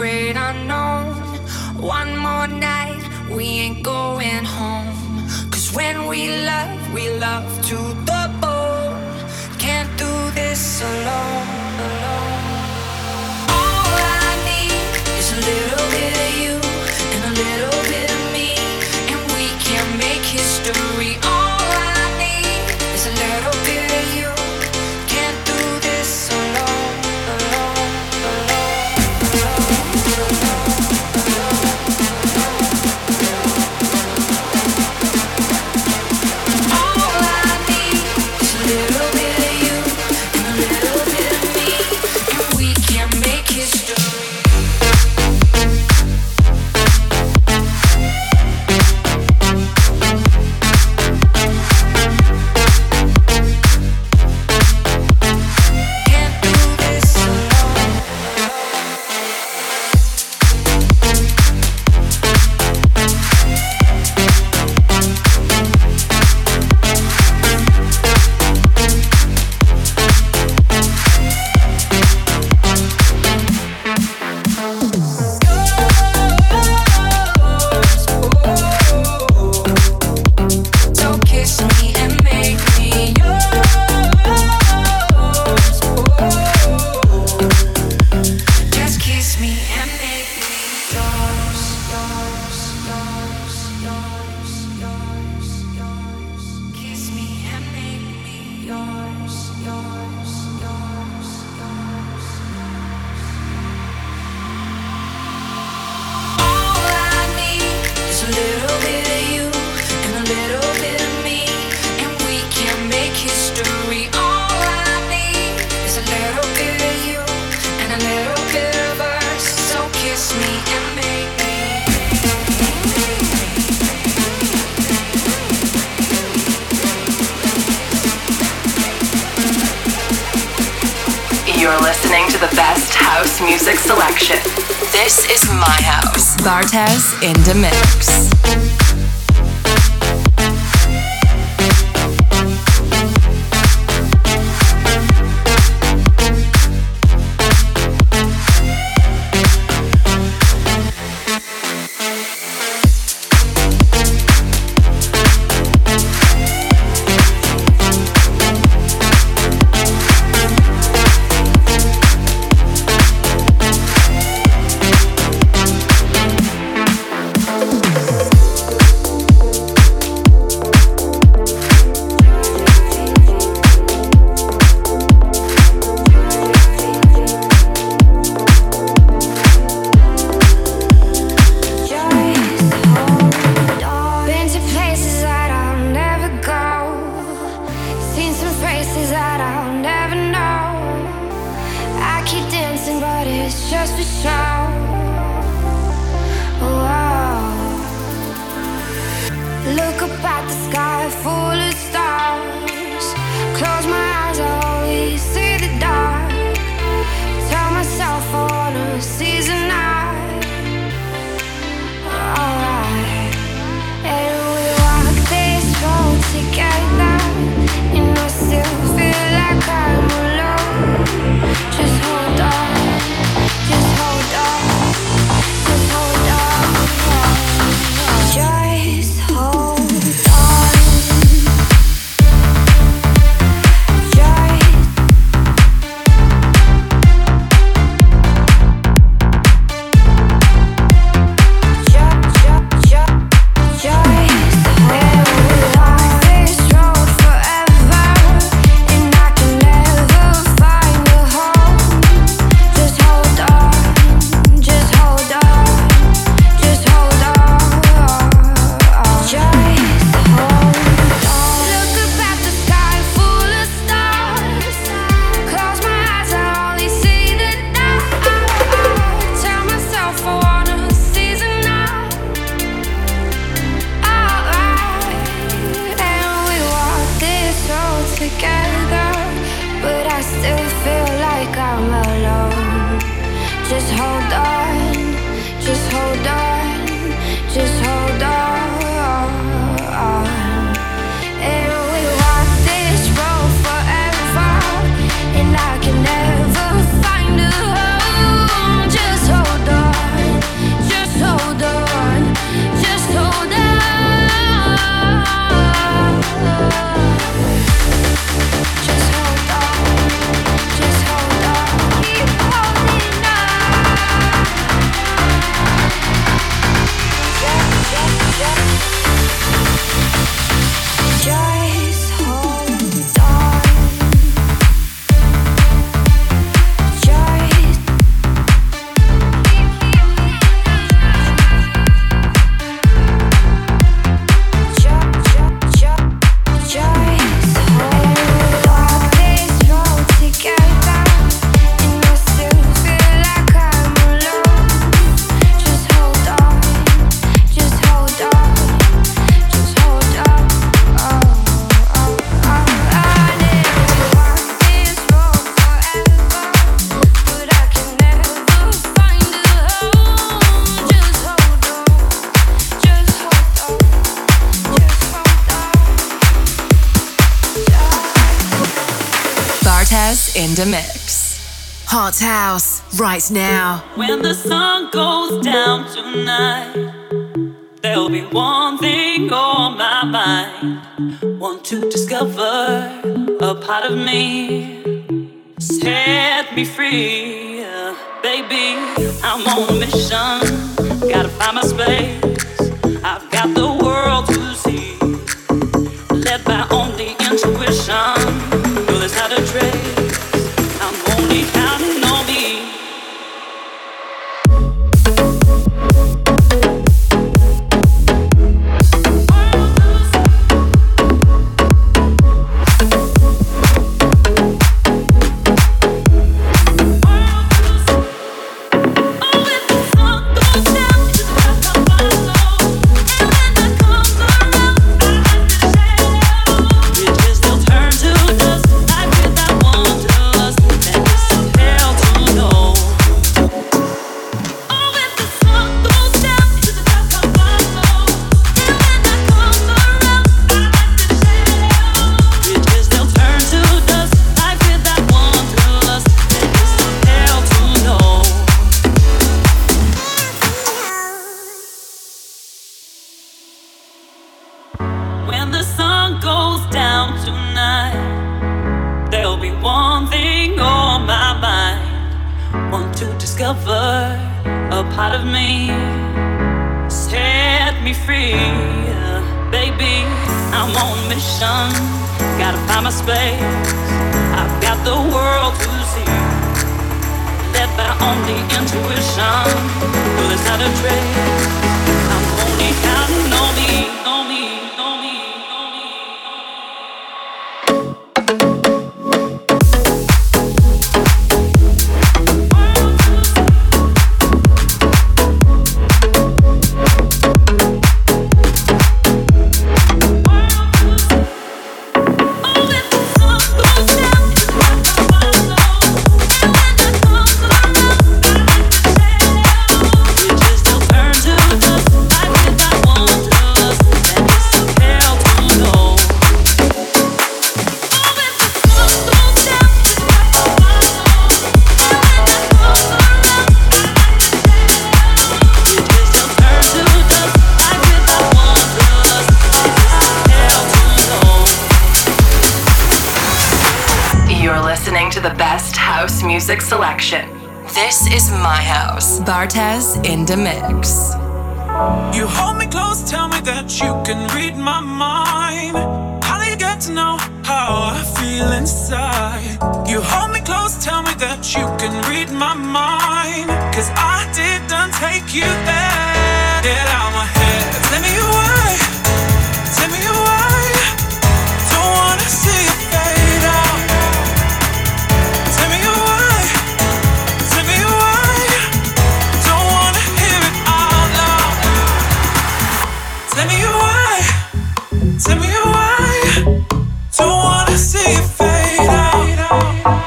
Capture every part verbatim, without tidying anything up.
great unknown. One more night, we ain't going home. Cause when we love, we love to the bone. Can't do this alone, alone. All I need is a little bit of you and a little bit of me, and we can make history. All I need is a little bit of you. Can't do this alone, alone, alone, alone, alone. Bartez in the mix. Bartez in the mix. Hot house right now. When the sun goes down tonight, there'll be one thing on my mind. Want to discover a part of me, set me free, yeah. Baby, I'm on a mission, gotta find my space. I've got the world to see, led by only intuition. Well, there's not a trace, I'm only counting on me. When the sun goes down tonight, there'll be one thing on my mind. Want to discover a part of me, set me free, yeah. Baby, I'm on a mission, gotta find my space. I've got the world to see, led by only intuition. Well, it's not a trace, I'm only counting on me. Music selection. This is my house. Bartez in the mix. You hold me close, tell me that you can read my mind. How do you get to know how I feel inside? You hold me close, tell me that you can read my mind. Cause I didn't take you there. Get out my head. Take me away. Take me away. Don't wanna see you fade out. Take me away. Tell me why, don't wanna see you fade out. Get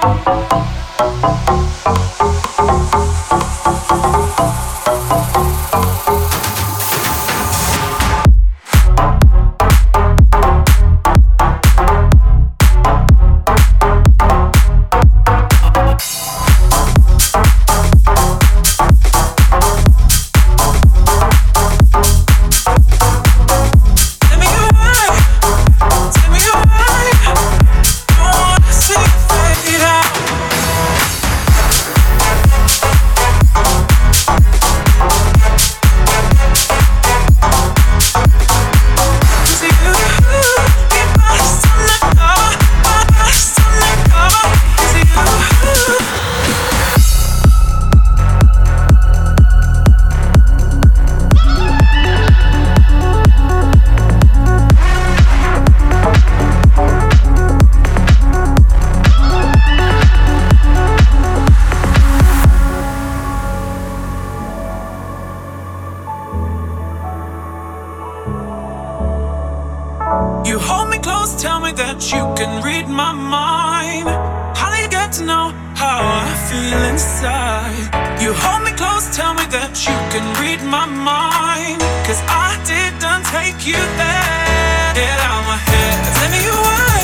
out my head. Take me away.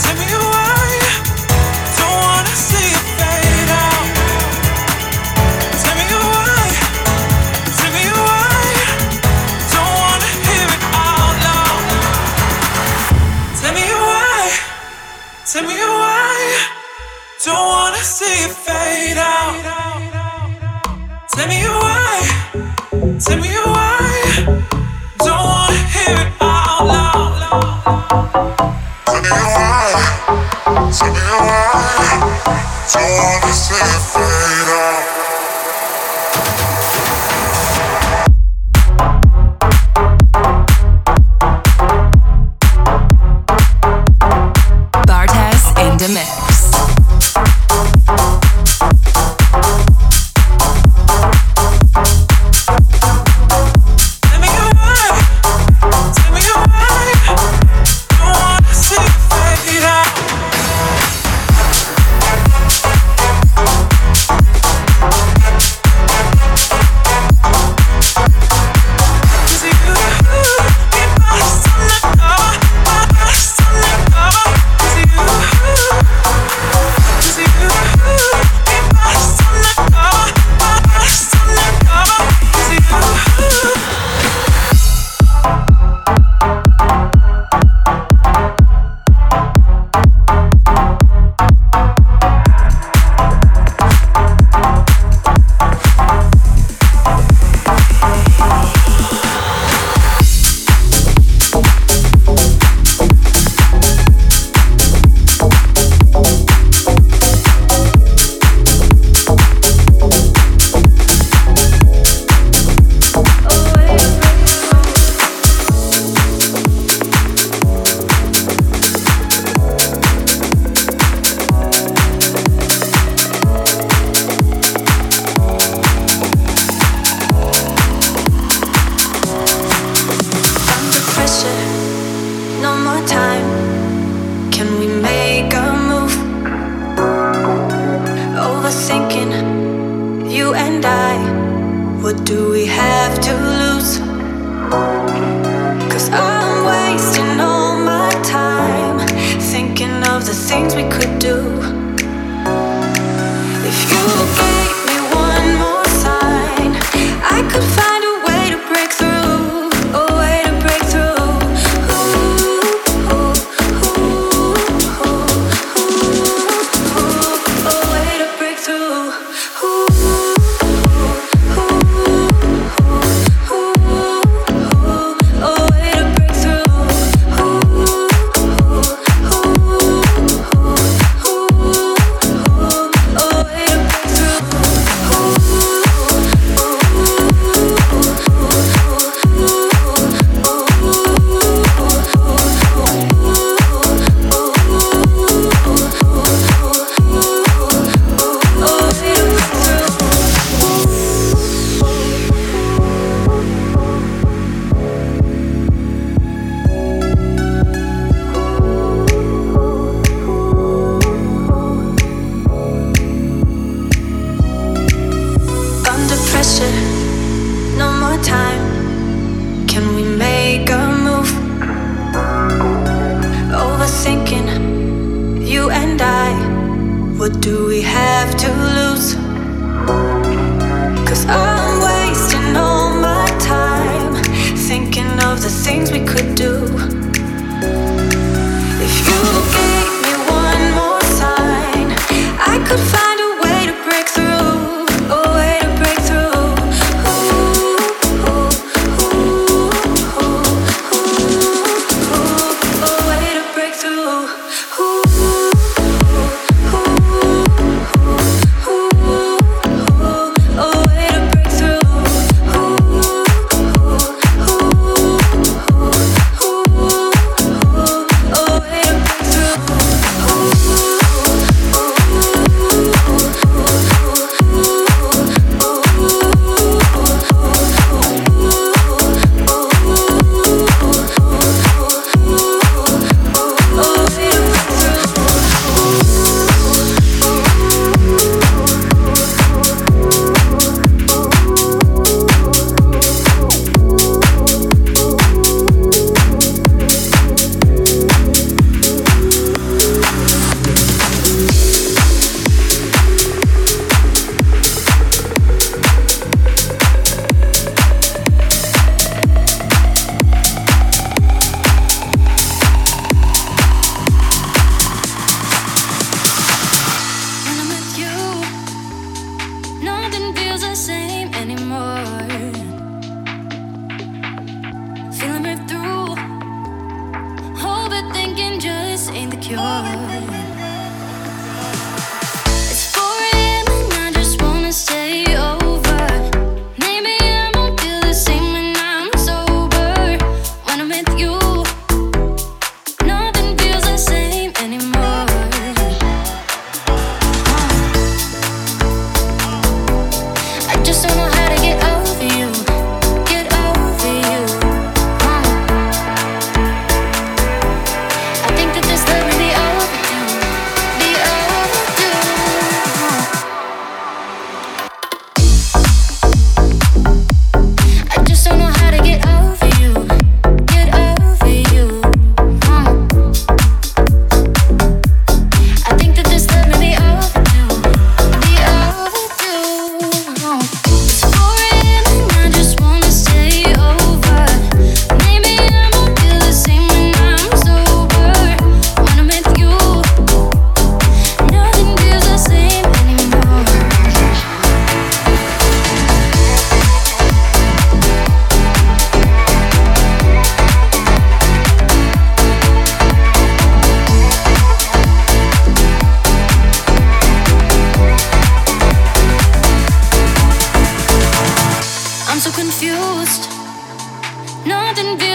Take me away.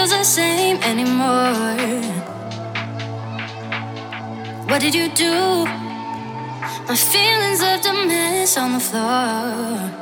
feels the same anymore. What did you do? My feelings left a mess on the floor.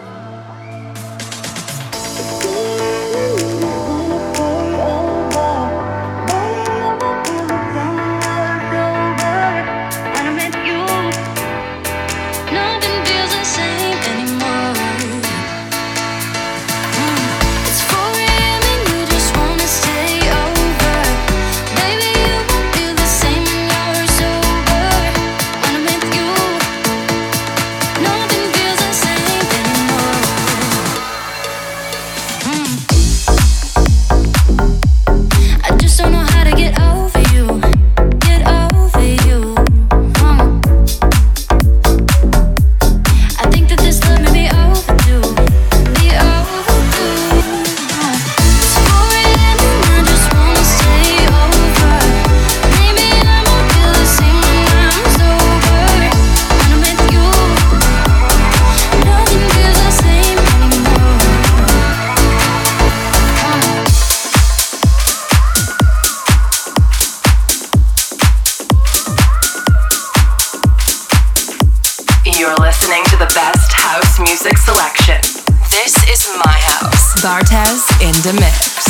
Bartez in the mix.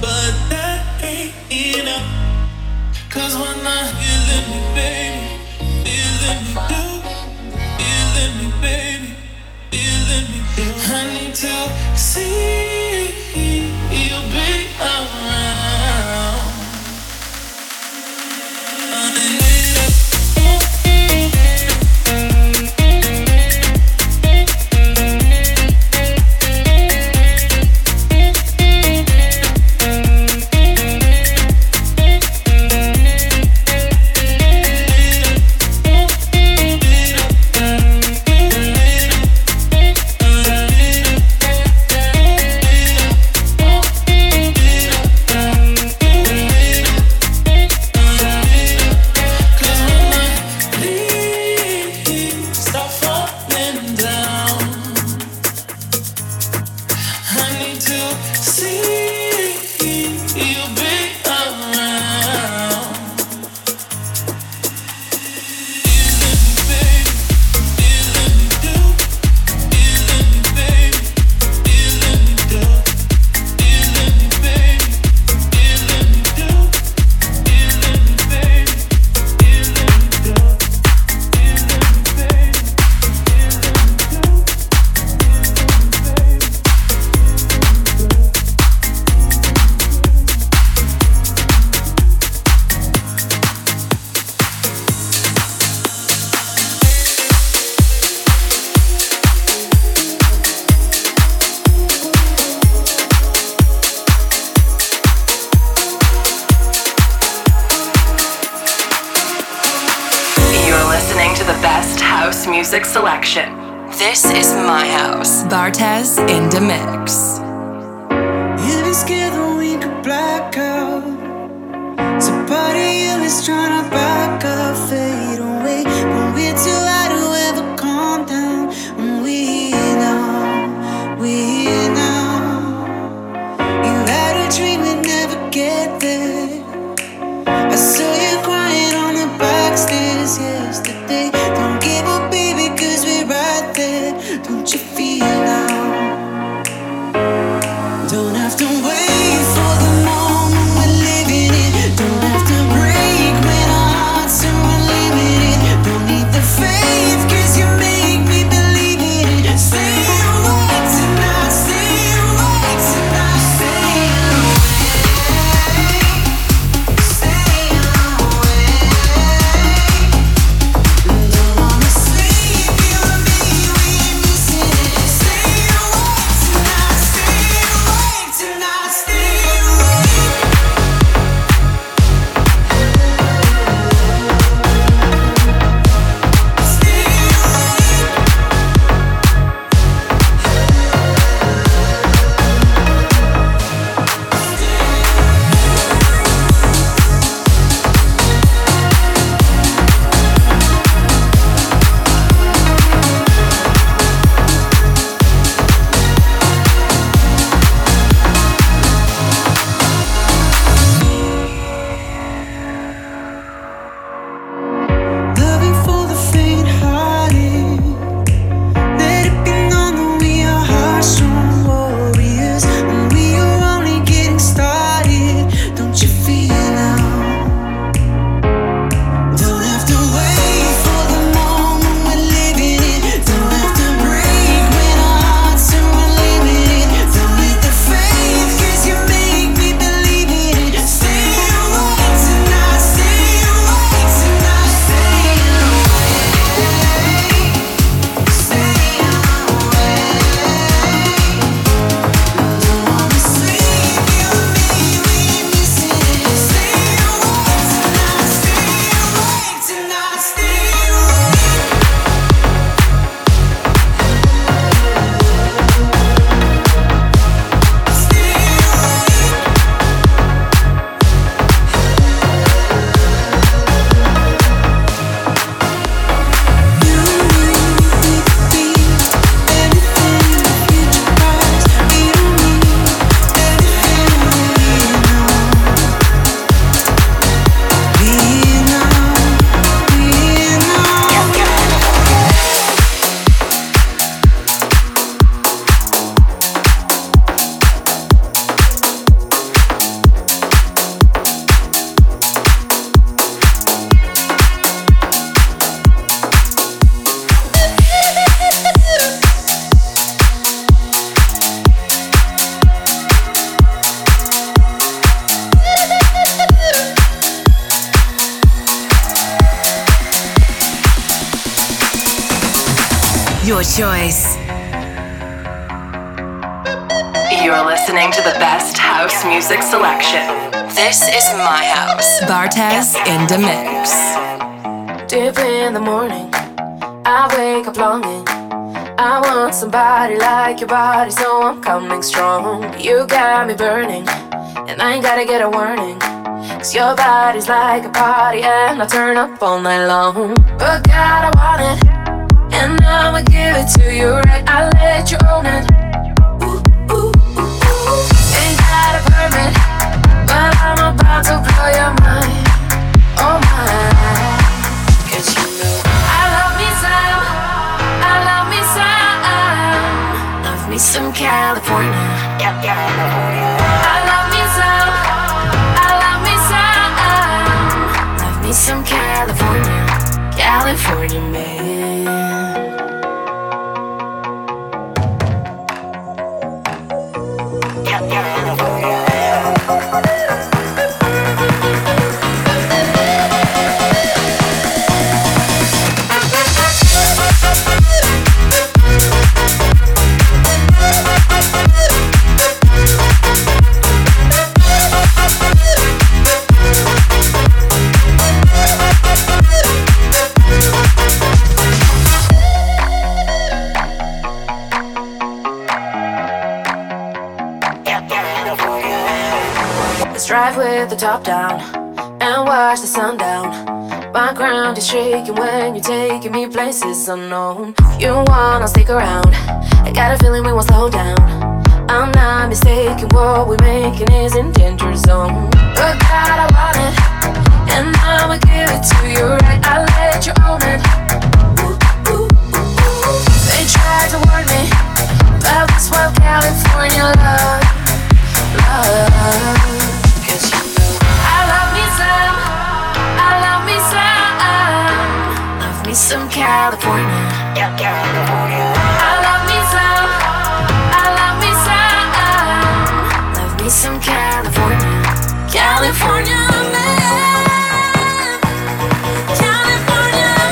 but that ain't enough. Cause when I hear let me baby, hear let me do, hear let me baby, hear let me do. I need to see you be around. I need Bartez in the mix. Any scared that we could black out. Somebody always trying to back up, fade away. When we're too high to ever calm down. When we know, we know. You had a dream we'd never get there. I saw you crying on the back stairs yesterday. Don't give up, baby, cause we're right there. Don't you feel that? Don't wait for the moment we're living in. Don't have to break when I choice. You're listening to the best house music selection. This is my house. Bartez in the mix. Dip in the morning, I wake up longing. I want somebody like your body, so I'm coming strong. You got me burning, and I ain't gotta get a warning. 'Cause your body's like a party, and I turn up all night long. But God, I want it, and I will give it to you right. I let you own it. Ooh, ooh, ooh, ooh. Ain't got a permit, but I'm about to blow your mind. Oh my. Some California. Yep, yep. I love me some, I love me some. Love me some California, California man. Yep, yep. Drive with the top down and watch the sun down. My ground is shaking when you're taking me places unknown. You wanna stick around, I got a feeling we won't slow down. I'm not mistaken, what we're making is in danger zone. But God, I want it, and I'ma give it to you right. I let you own it. Ooh, ooh, ooh, ooh. They tried to warn me, but that's what California love, love. Some California. Yeah, California. I love me some, I love me some. Love me some California, California man, California man.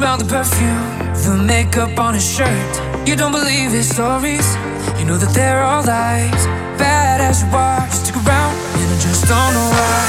Smell the perfume, the makeup on his shirt. You don't believe his stories, you know that they're all lies. Bad as you are, you stick around, and I just don't know why.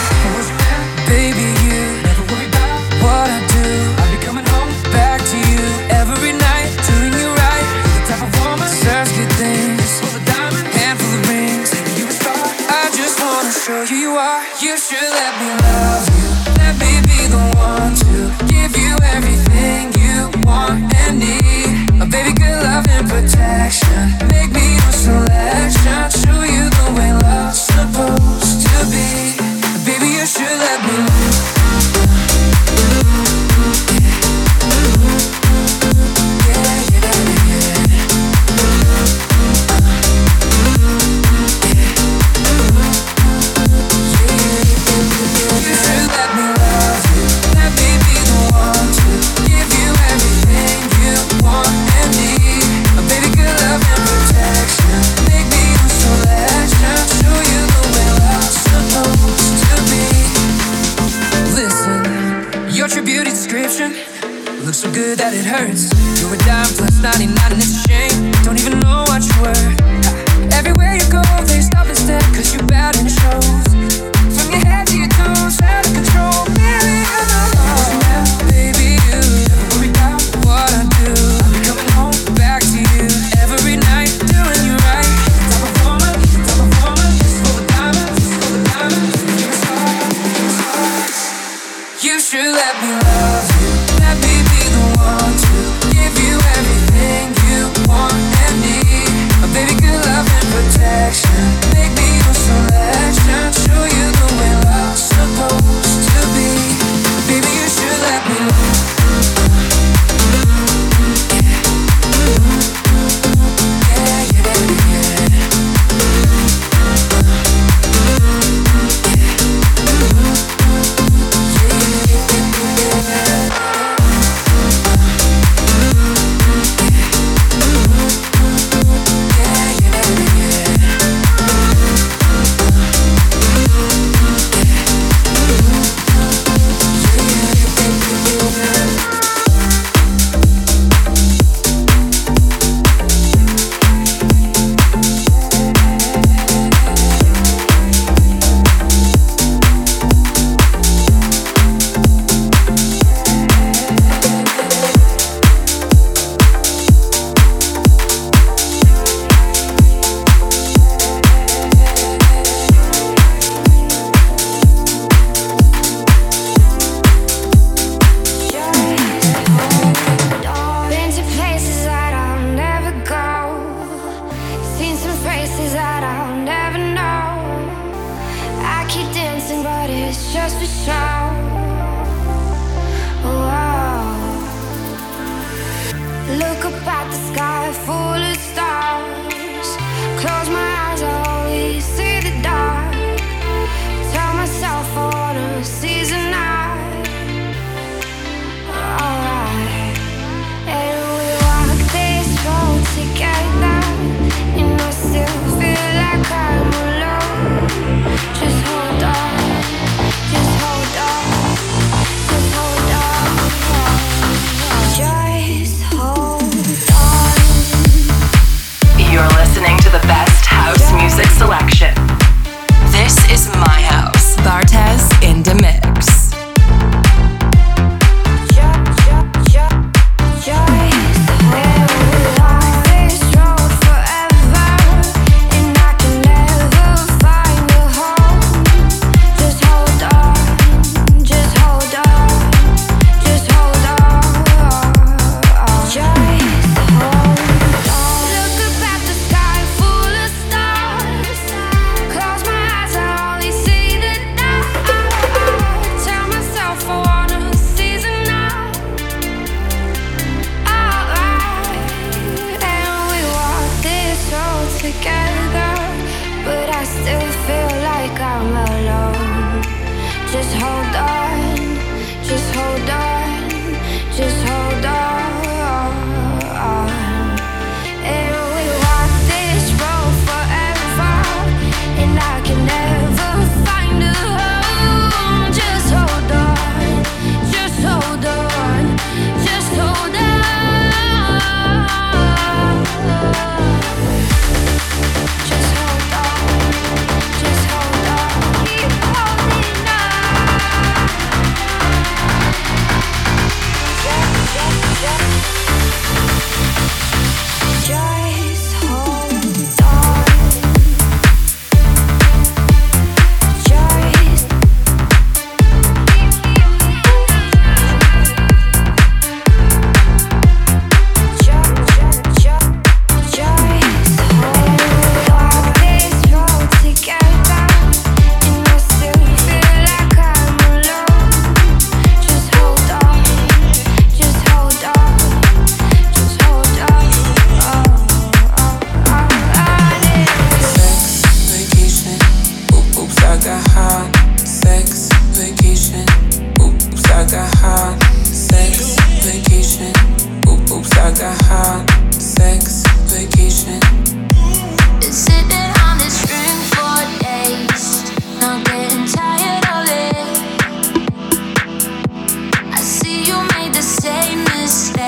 Baby, you never worry about what I do. I'll be coming home back to you every night, doing you right. You're the type of woman says good things, full of diamonds, handful of rings. Maybe you a star. I just wanna show you you are. You should let me love you, let me be the one to give you everything you want and need. A baby, good love and protection. Make me your selection. Show you the way love's supposed to be. Baby, you should let me love. You should let me love you. Let me you that it hurts. You were down plus ninety-nine and it's a shame. Don't even know what you were. Everywhere you go, they stop and stare, cause you bowed in shows. From your head to your toes, out of control. Baby, I know I was meant, baby, you never worry about what I do. I'll be coming home, back to you. Every night, doing you right. Top performer, top performer. This for the diamonds, this for the diamonds. You're a star, you're a star. You should let me love you. Let me be the one to give you everything you want and need. Oh, baby, good love and protection. Make me your selection. Show you the way love's supposed to be. Baby, you should let me love. Yeah, yeah, yeah. Yeah, yeah, yeah. Same mistake.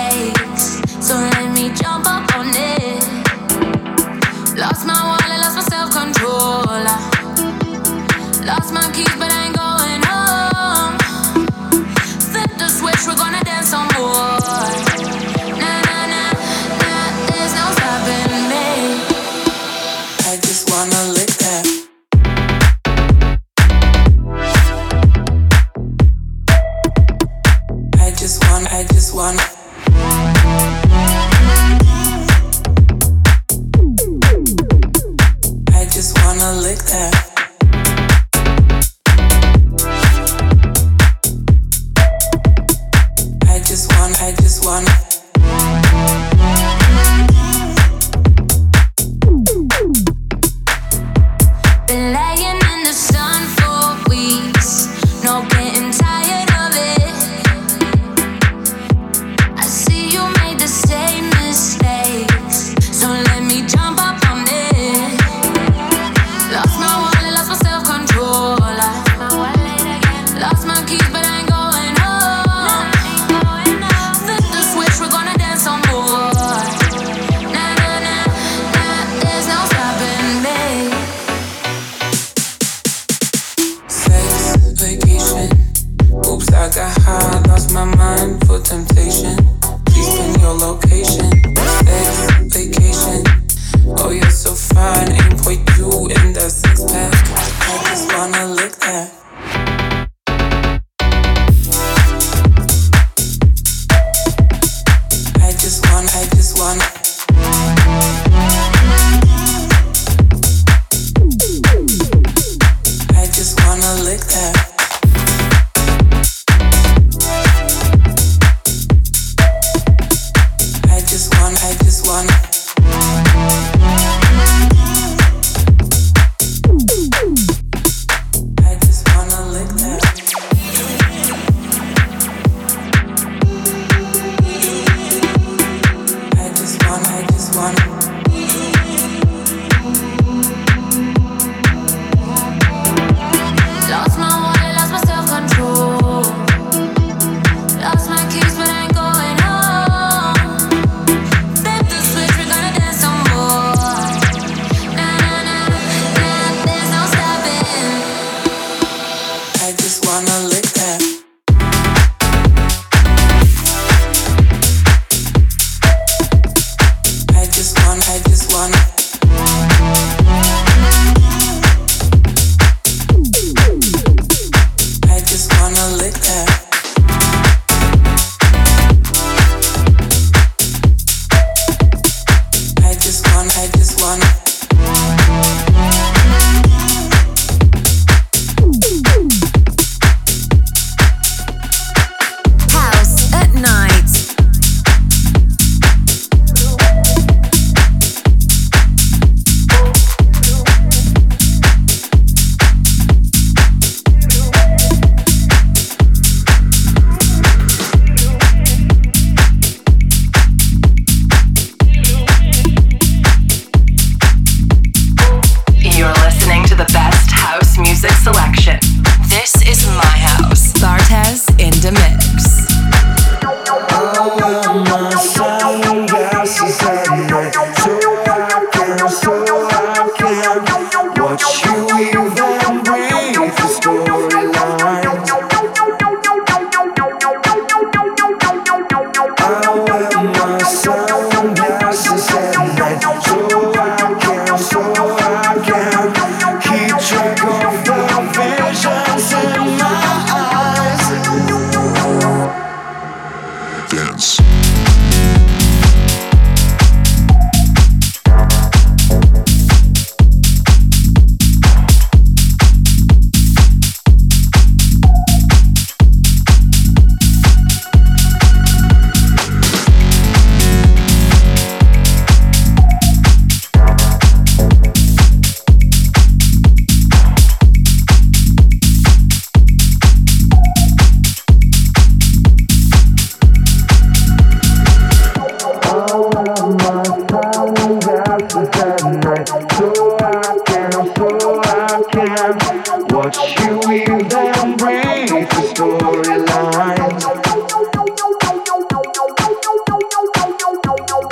What you will then bring to storylines.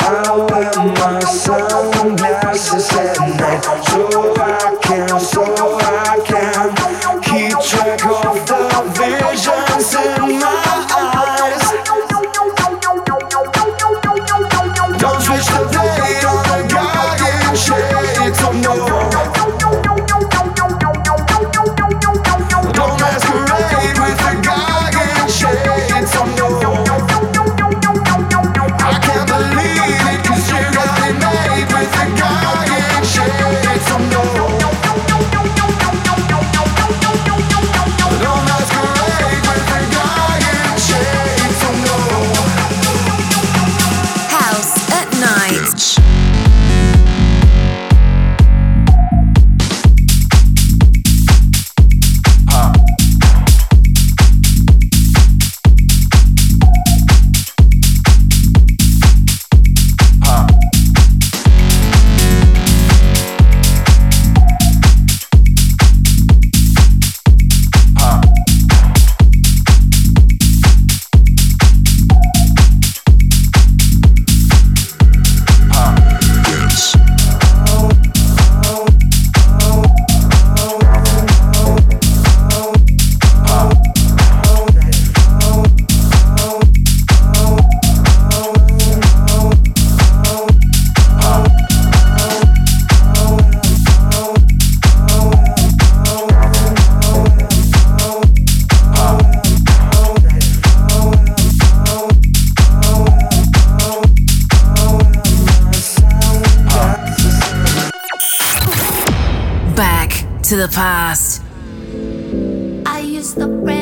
I wear my sunglasses at night so I can, so I can keep track of the visions in my eyes. Don't switch the blade on the guardian shades of no. To the past. I used to pray.